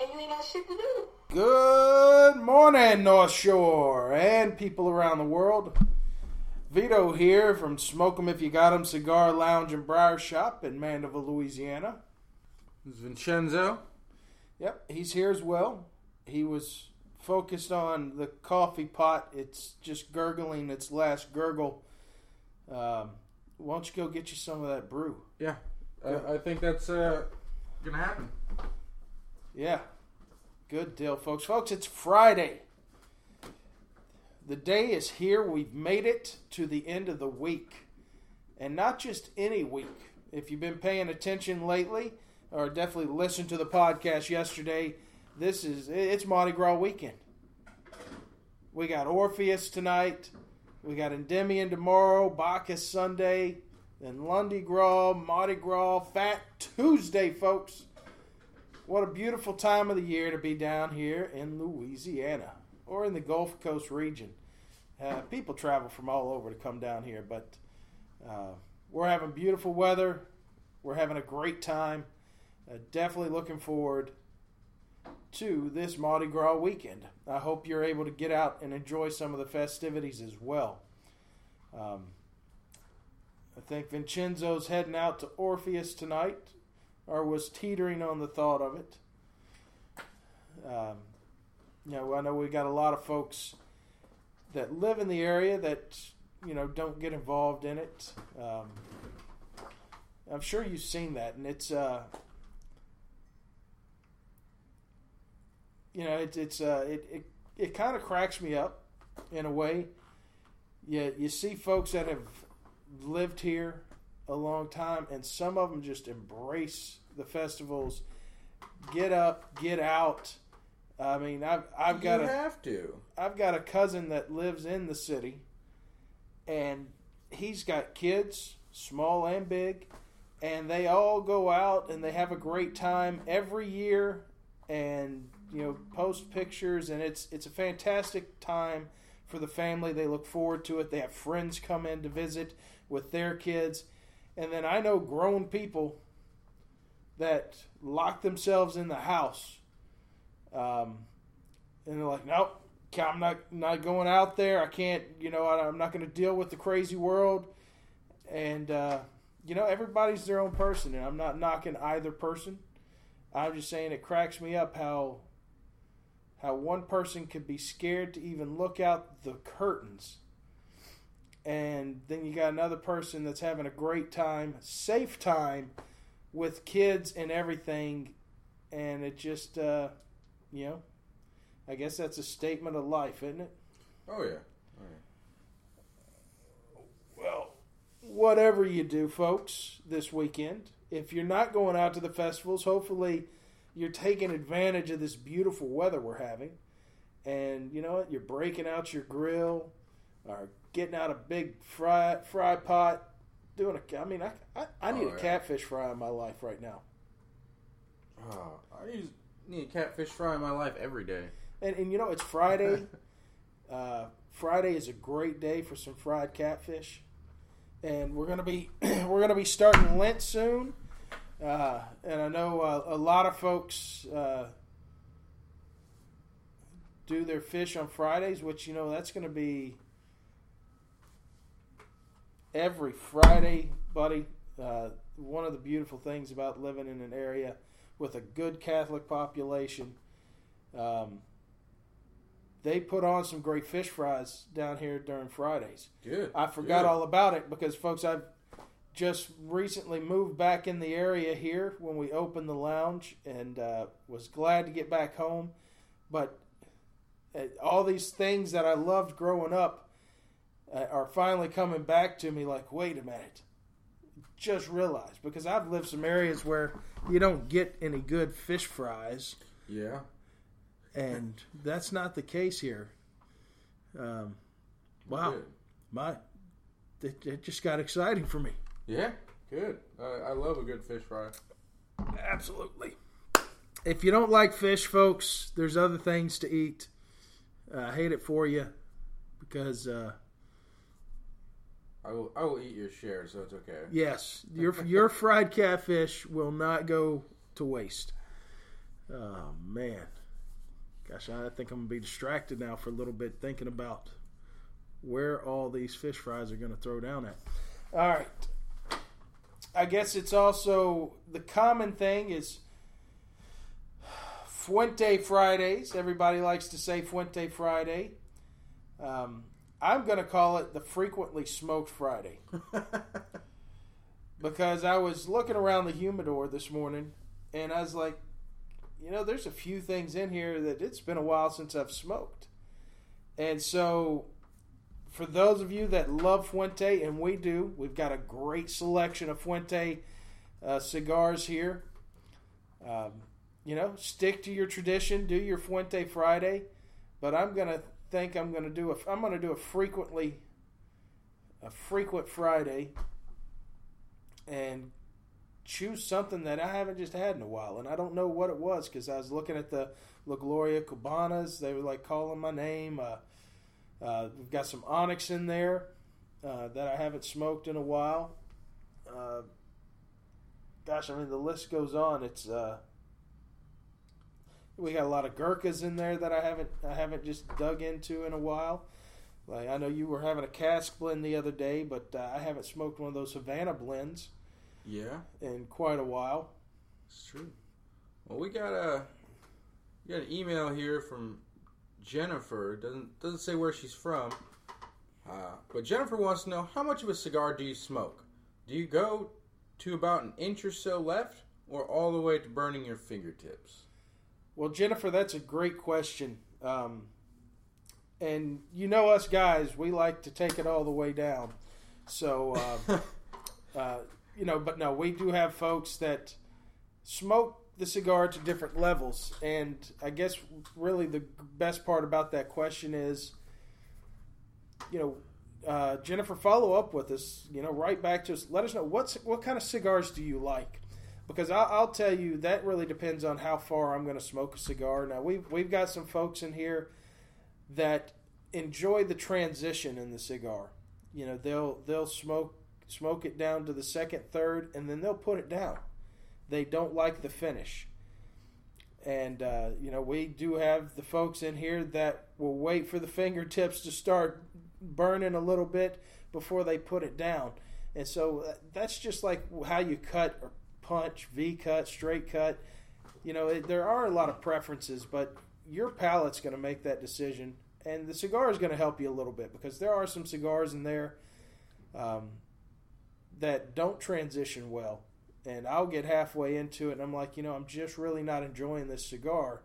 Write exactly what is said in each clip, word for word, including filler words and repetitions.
and you ain't got shit to do. Good morning, North Shore, and people around the world. Vito here from Smoke 'em If You Got 'em Cigar Lounge and Briar Shop in Mandeville, Louisiana. This is Vincenzo. Yep, he's here as well. He was focused on the coffee pot. It's just gurgling its last gurgle. Um, why don't you go get you some of that brew? Yeah, I, I think that's uh, going to happen. Yeah, good deal, folks. Folks, it's Friday. The day is here. We've made it to the end of the week. And not just any week. If you've been paying attention lately, or definitely listened to the podcast yesterday, this is, it's Mardi Gras weekend. We got Orpheus tonight. We got Endymion tomorrow, Bacchus Sunday, then Lundi Gras, Mardi Gras, Fat Tuesday, folks. What a beautiful time of the year to be down here in Louisiana or in the Gulf Coast region. Uh, people travel from all over to come down here, but uh, we're having beautiful weather. We're having a great time. Uh, definitely looking forward to this Mardi Gras weekend. I hope you're able to get out and enjoy some of the festivities as well. Um, I think Vincenzo's heading out to Orpheus tonight, or was teetering on the thought of it. Um, you know, I know we got a lot of folks that live in the area that, you know, don't get involved in it. Um, I'm sure you've seen that, and it's uh, you know, it, it's uh, it it it kind of cracks me up in a way. Yeah, you see folks that have lived here a long time, and some of them just embrace the festivals. Get up, get out. I mean, I've I've got you a, have to. I've got a cousin that lives in the city, and he's got kids, small and big. And they all go out and they have a great time every year, and you know, post pictures, and it's it's a fantastic time for the family. They look forward to it. They have friends come in to visit with their kids, and then I know grown people that lock themselves in the house, um, and they're like, nope, I'm not not going out there. I can't, you know, I, I'm not going to deal with the crazy world, and. Uh, You know, everybody's their own person, and I'm not knocking either person. I'm just saying it cracks me up how how one person could be scared to even look out the curtains. And then you got another person that's having a great time, safe time, with kids and everything. And it just, uh, you know, I guess that's a statement of life, isn't it? Oh, yeah. Oh, yeah. Whatever you do, folks, this weekend, if you're not going out to the festivals, hopefully you're taking advantage of this beautiful weather we're having. And you know what? You're breaking out your grill or getting out a big fry, fry pot. Doing a, I mean, I, I, I need oh, yeah. a catfish fry in my life right now. Oh, I need a catfish fry in my life every day. And, and you know, it's Friday. uh, Friday is a great day for some fried catfish. And we're gonna be we're gonna be starting Lent soon, uh, and I know uh, a lot of folks uh, do their fish on Fridays, which you know that's gonna be every Friday, buddy. Uh, one of the beautiful things about living in an area with a good Catholic population, um, they put on some great fish fries down here during Fridays. Good. I forgot good. all about it because, folks, I've just recently moved back in the area here when we opened the lounge and uh, was glad to get back home. But uh, all these things that I loved growing up uh, are finally coming back to me like, wait a minute. Just realized. Because I've lived some areas where you don't get any good fish fries. Yeah. And that's not the case here. Um, wow. Good. My, it, it just got exciting for me. Yeah, good. Uh, I love a good fish fry. Absolutely. If you don't like fish, folks, there's other things to eat. Uh, I hate it for you because... Uh, I will I will eat your share, so it's okay. Yes. Your, your fried catfish will not go to waste. Oh, man. Gosh, I think I'm going to be distracted now for a little bit thinking about where all these fish fries are going to throw down at. All right. I guess it's also the common thing is Fuente Fridays. Everybody likes to say Fuente Friday. Um, I'm going to call it the Frequently Smoked Friday. Because I was looking around the humidor this morning, and I was like, you know, there's a few things in here that it's been a while since I've smoked. And so, for those of you that love Fuente, and we do, we've got a great selection of Fuente uh, cigars here. Um, you know, stick to your tradition, do your Fuente Friday, but I'm gonna think I'm gonna do a I'm gonna do a frequently a frequent Friday. And choose something that I haven't just had in a while. And I don't know what it was because I was looking at the La Gloria Cubanas. They were like calling my name. Uh, uh, we've got some Onyx in there uh, that I haven't smoked in a while. Uh, gosh, I mean, the list goes on. It's uh, we got a lot of Gurkhas in there that I haven't I haven't just dug into in a while. Like I know you were having a cask blend the other day, but uh, I haven't smoked one of those Havana blends. Yeah, in quite a while. It's true. Well, we got a we got an email here from Jennifer. Doesn't doesn't say where she's from, uh, but Jennifer wants to know how much of a cigar do you smoke? Do you go to about an inch or so left, or all the way to burning your fingertips? Well, Jennifer, that's a great question. Um, and you know us guys, we like to take it all the way down. So. Uh, uh, You know, but no, we do have folks that smoke the cigar to different levels. And I guess really the best part about that question is, you know, uh, Jennifer, follow up with us, you know, right back to us. Let us know what's, what kind of cigars do you like? Because I'll, I'll tell you that really depends on how far I'm going to smoke a cigar. Now, we've, we've got some folks in here that enjoy the transition in the cigar. You know, they'll they'll smoke. Smoke it down to the second, third, and then they'll put it down. They don't like the finish. And, uh, you know, we do have the folks in here that will wait for the fingertips to start burning a little bit before they put it down. And so that's just like how you cut or punch, V-cut, straight cut. You know, it, there are a lot of preferences, but your palate's going to make that decision. And the cigar is going to help you a little bit because there are some cigars in there um, that don't transition well, and I'll get halfway into it, and I'm like, you know, I'm just really not enjoying this cigar,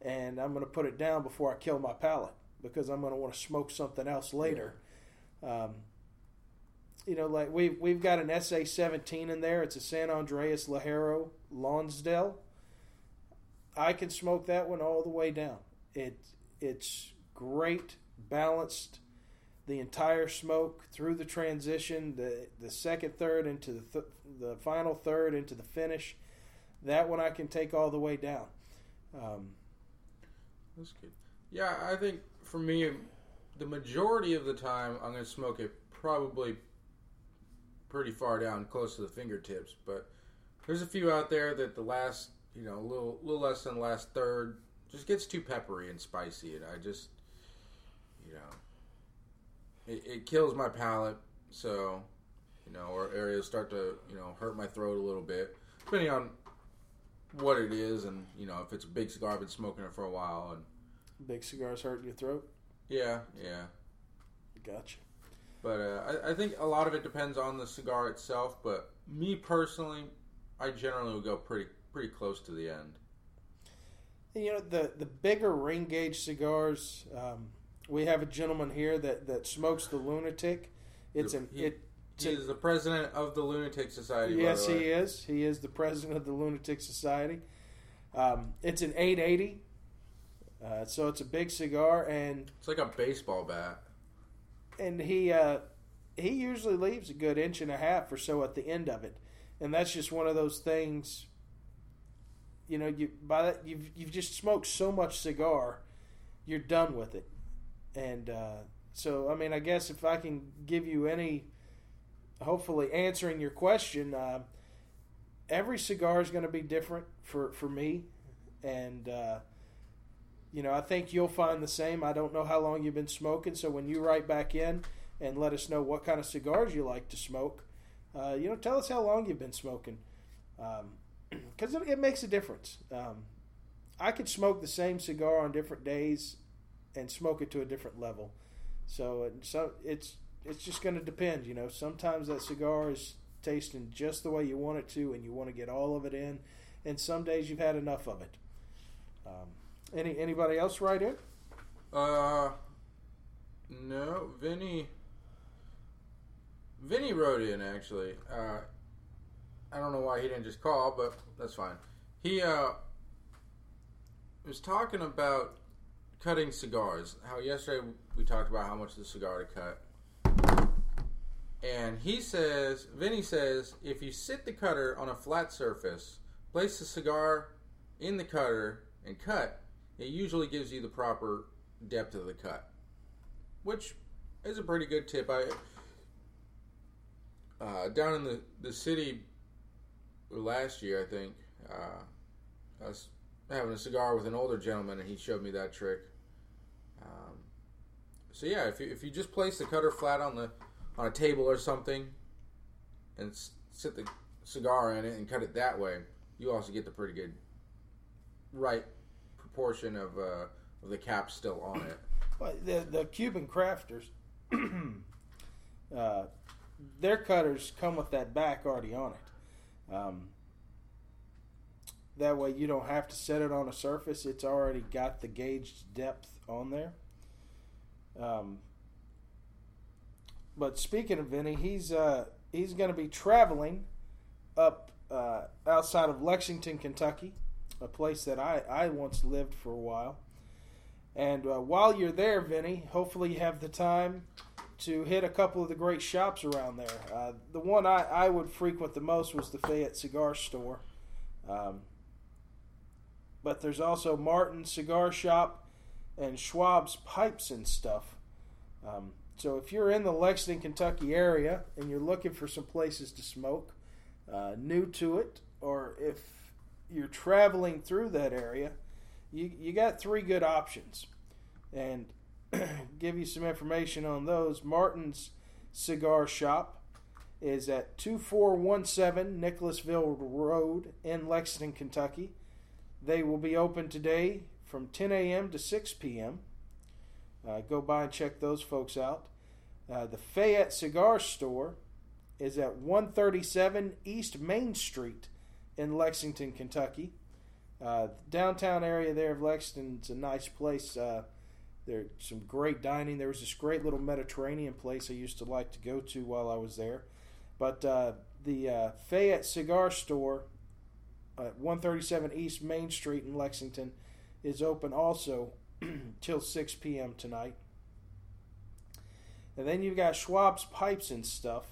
and I'm going to put it down before I kill my palate, because I'm going to want to smoke something else later. Yeah. Um, you know, like, we've, we've got an S A seventeen in there. It's a San Andreas Lajero Lonsdale. I can smoke that one all the way down. It It's great, balanced, the entire smoke through the transition, the the second third into the th- the final third into the finish. That one I can take all the way down. Um, That's good. Yeah, I think for me, the majority of the time I'm going to smoke it probably pretty far down, close to the fingertips. But there's a few out there that the last, you know, a little little less than the last third just gets too peppery and spicy, and I just, you know. It kills my palate, so, you know, or areas start to, you know, hurt my throat a little bit, depending on what it is, and, you know, if it's a big cigar, I've been smoking it for a while, and... Big cigars hurt your throat? Yeah, yeah. Gotcha. But, uh, I, I think a lot of it depends on the cigar itself, but me personally, I generally would go pretty, pretty close to the end. You know, the, the bigger ring gauge cigars, um... We have a gentleman here that, that smokes the Lunatic. It's an he, it. He is the president of the Lunatic Society. Yes, by the way. He is. He is the president of the Lunatic Society. Um, it's an eight eighty, uh, so it's a big cigar, and it's like a baseball bat. And he uh, he usually leaves a good inch and a half or so at the end of it, and that's just one of those things. You know, you by that you've you've just smoked so much cigar, you're done with it. And uh, so, I mean, I guess if I can give you any, hopefully answering your question, uh, every cigar is going to be different for, for me. And, uh, you know, I think you'll find the same. I don't know how long you've been smoking, so when you write back in and let us know what kind of cigars you like to smoke, uh, you know, tell us how long you've been smoking. Because um, it, it makes a difference. Um, I could smoke the same cigar on different days and smoke it to a different level. So, and so it's it's just going to depend, you know. Sometimes that cigar is tasting just the way you want it to, and you want to get all of it in. And some days you've had enough of it. Um, any anybody else write in? Uh, no, Vinny. Vinny wrote in actually. Uh, I don't know why he didn't just call, but that's fine. He uh was talking about cutting cigars. How yesterday we talked about how much the cigar to cut. And he says, Vinny says, if you sit the cutter on a flat surface, place the cigar in the cutter and cut, it usually gives you the proper depth of the cut, which is a pretty good tip. I uh, down in the, the city last year, I think, uh, I was having a cigar with an older gentleman, and he showed me that trick. Um, so yeah, if you, if you just place the cutter flat on the on a table or something, and s- sit the cigar in it and cut it that way, you also get the pretty good right proportion of uh, of the cap still on it. Well, the the Cuban Crafters, uh, their cutters come with that back already on it. Um, that way you don't have to set it on a surface. It's already got the gauged depth on there. Um, but speaking of Vinny, he's uh, he's going to be traveling up uh, outside of Lexington, Kentucky, a place that I, I once lived for a while. And uh, while you're there, Vinny, hopefully you have the time to hit a couple of the great shops around there. Uh, the one I, I would frequent the most was the Fayette Cigar Store. Um, but there's also Martin's Cigar Shop and Schwab's Pipes and Stuff. Um, so if you're in the Lexington, Kentucky area and you're looking for some places to smoke, uh, new to it, or if you're traveling through that area, you you got three good options. And give you some information on those. Martin's Cigar Shop is at two four one seven Nicholasville Road in Lexington, Kentucky. They will be open today from ten a.m. to six p.m. Uh, go by and check those folks out. Uh, the Fayette Cigar Store is at one thirty-seven East Main Street in Lexington, Kentucky. Uh, the downtown area there of Lexington is a nice place. Uh, There's some great dining. There was this great little Mediterranean place I used to like to go to while I was there. But uh, the uh, Fayette Cigar Store at one thirty-seven East Main Street in Lexington is open also till six p.m. tonight. And then you've got Schwab's Pipes and Stuff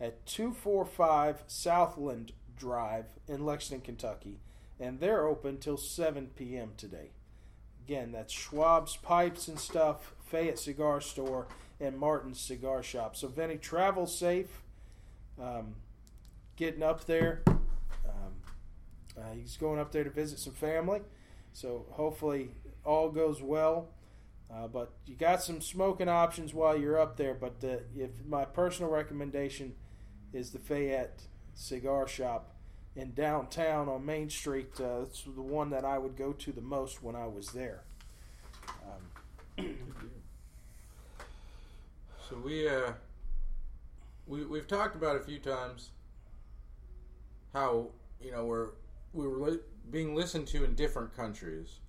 at two forty-five Southland Drive in Lexington, Kentucky. And they're open till seven p.m. today. Again, that's Schwab's Pipes and Stuff, Fayette Cigar Store, and Martin's Cigar Shop. So, Vinny, travel safe. Um, getting up there. Um, uh, he's going up there to visit some family. So, hopefully, all goes well. Uh, but you got some smoking options while you're up there. But uh, if my personal recommendation is the Fayette Cigar Shop in downtown on Main Street. Uh, it's the one that I would go to the most when I was there. Um. So we, uh, we we've talked about a few times how, you know, we're we were li- being listened to in different countries.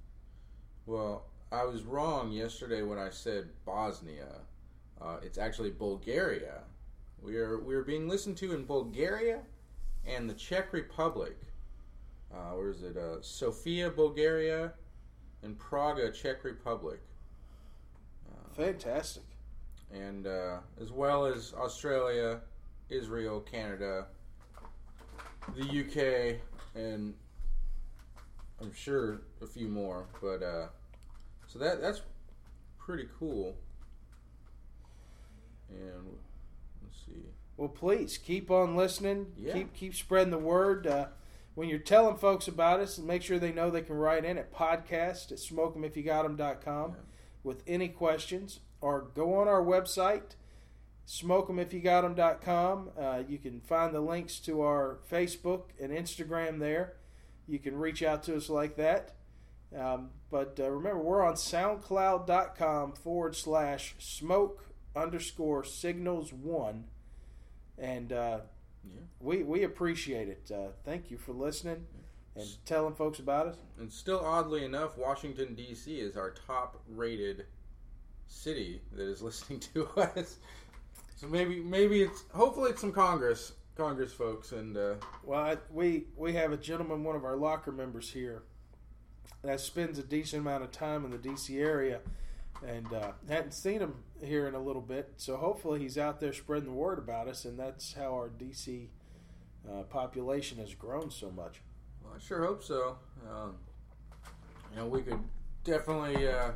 Well, I was wrong yesterday when I said Bosnia. Uh, it's actually Bulgaria. We are we are being listened to in Bulgaria and the Czech Republic. Uh, where is it? Uh, Sofia, Bulgaria, and Prague, Czech Republic. Uh, Fantastic. And uh, as well as Australia, Israel, Canada, the U K, and I'm sure a few more. But uh, so that that's pretty cool. And let's see. Well, please keep on listening. Yeah. Keep keep spreading the word. Uh, when you're telling folks about us, make sure they know they can write in at podcast at smoke em if you got em dot com yeah. with any questions, or go on our website, smoke em if you got em dot com. Uh, you can find the links to our Facebook and Instagram there. You can reach out to us like that. Um, but uh, remember, we're on soundcloud.com forward slash smoke underscore signals one. And uh, yeah. we, we appreciate it. Uh, thank you for listening and telling folks about us. And still, oddly enough, Washington, D C is our top-rated city that is listening to us. So maybe, maybe it's, hopefully it's some Congress, Congress folks. And uh, well, I, we, we have a gentleman, one of our locker members here, that spends a decent amount of time in the D C area, and uh, hadn't seen him here in a little bit. So hopefully he's out there spreading the word about us, and that's how our D C uh, population has grown so much. Well, I sure hope so. Um, you know, we could definitely uh,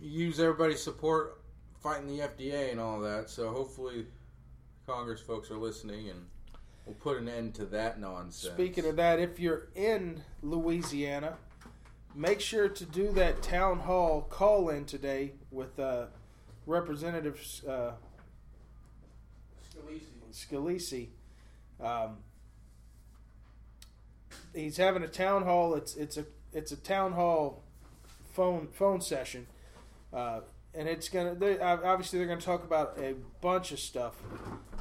use everybody's support fighting the F D A and all that. So hopefully Congress folks are listening, and we'll put an end to that nonsense. Speaking of that, if you're in Louisiana, make sure to do that town hall call-in today with uh, Representative uh, Scalise. Scalise. Um, he's having a town hall. It's it's a it's a town hall phone phone session, uh, and it's gonna they, obviously they're gonna talk about a bunch of stuff.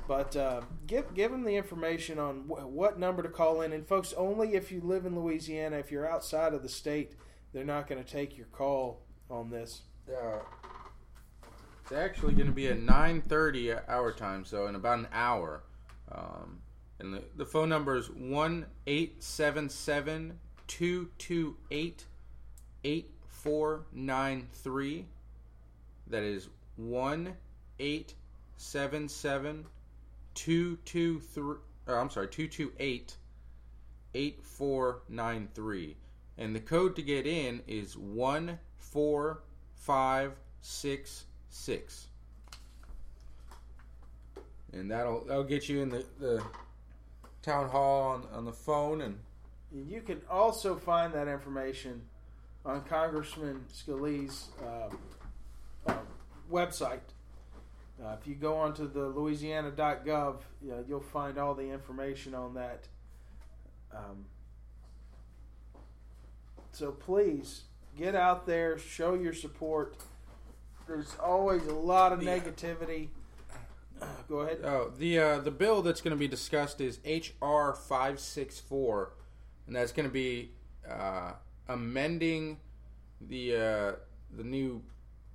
But uh, give, give them the information on wh- what number to call in. And, folks, only if you live in Louisiana. If you're outside of the state, they're not going to take your call on this. Uh, it's actually going to be at nine thirty our time, so in about an hour. Um, and the, the phone number is one eight seven seven two two eight eight four nine three. That is one eight seven seven two two eight eight four nine three. Two two three. I'm sorry. Two two eight, eight four nine three, and the code to get in is one four five six six. And that'll that'll get you in the, the town hall on, on the phone, and you can also find that information on Congressman Scalise's uh, uh, website. Uh, if you go onto the Louisiana dot gov, you know, you'll find all the information on that. Um, so please get out there, show your support. There's always a lot of negativity. Uh, go ahead. Oh, the uh, the bill that's going to be discussed is H R five sixty-four, and that's going to be uh, amending the uh, the new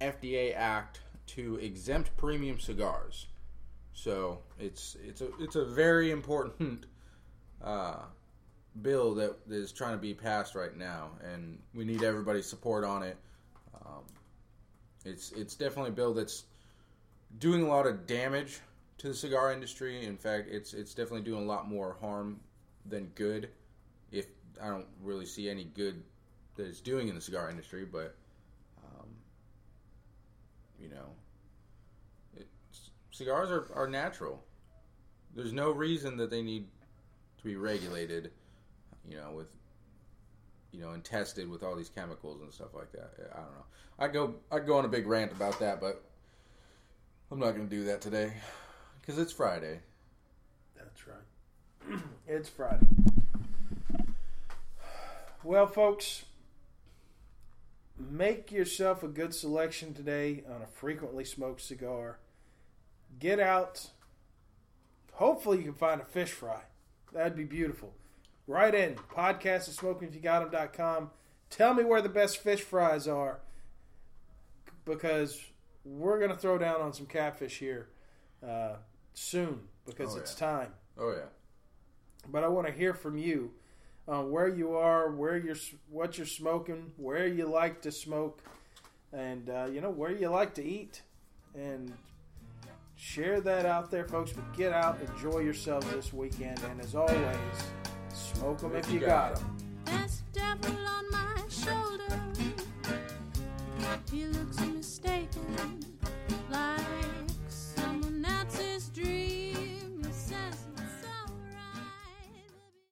F D A Act to exempt premium cigars. So it's it's a it's a very important uh, bill that is trying to be passed right now, and we need everybody's support on it. Um, it's it's definitely a bill that's doing a lot of damage to the cigar industry. In fact, it's it's definitely doing a lot more harm than good. If I don't really see any good that it's doing in the cigar industry, but you know, it, cigars are, are natural. There's no reason that they need to be regulated, you know, with, you know, and tested with all these chemicals and stuff like that. I don't know. I go I go on a big rant about that, but I'm not going to do that today because it's Friday. That's right. It's Friday. Well, folks, make yourself a good selection today on a frequently smoked cigar. Get out. Hopefully you can find a fish fry. That'd be beautiful. Write in. Podcast at smoke em if you got em dot com. Tell me where the best fish fries are, because we're going to throw down on some catfish here uh, soon, because oh, it's yeah. time. Oh, yeah. But I want to hear from you. Uh, where you are, where you're, what you're smoking, where you like to smoke, and uh, you know, where you like to eat, and share that out there, folks. But get out, enjoy yourselves this weekend, and as always, smoke 'em if you got 'em.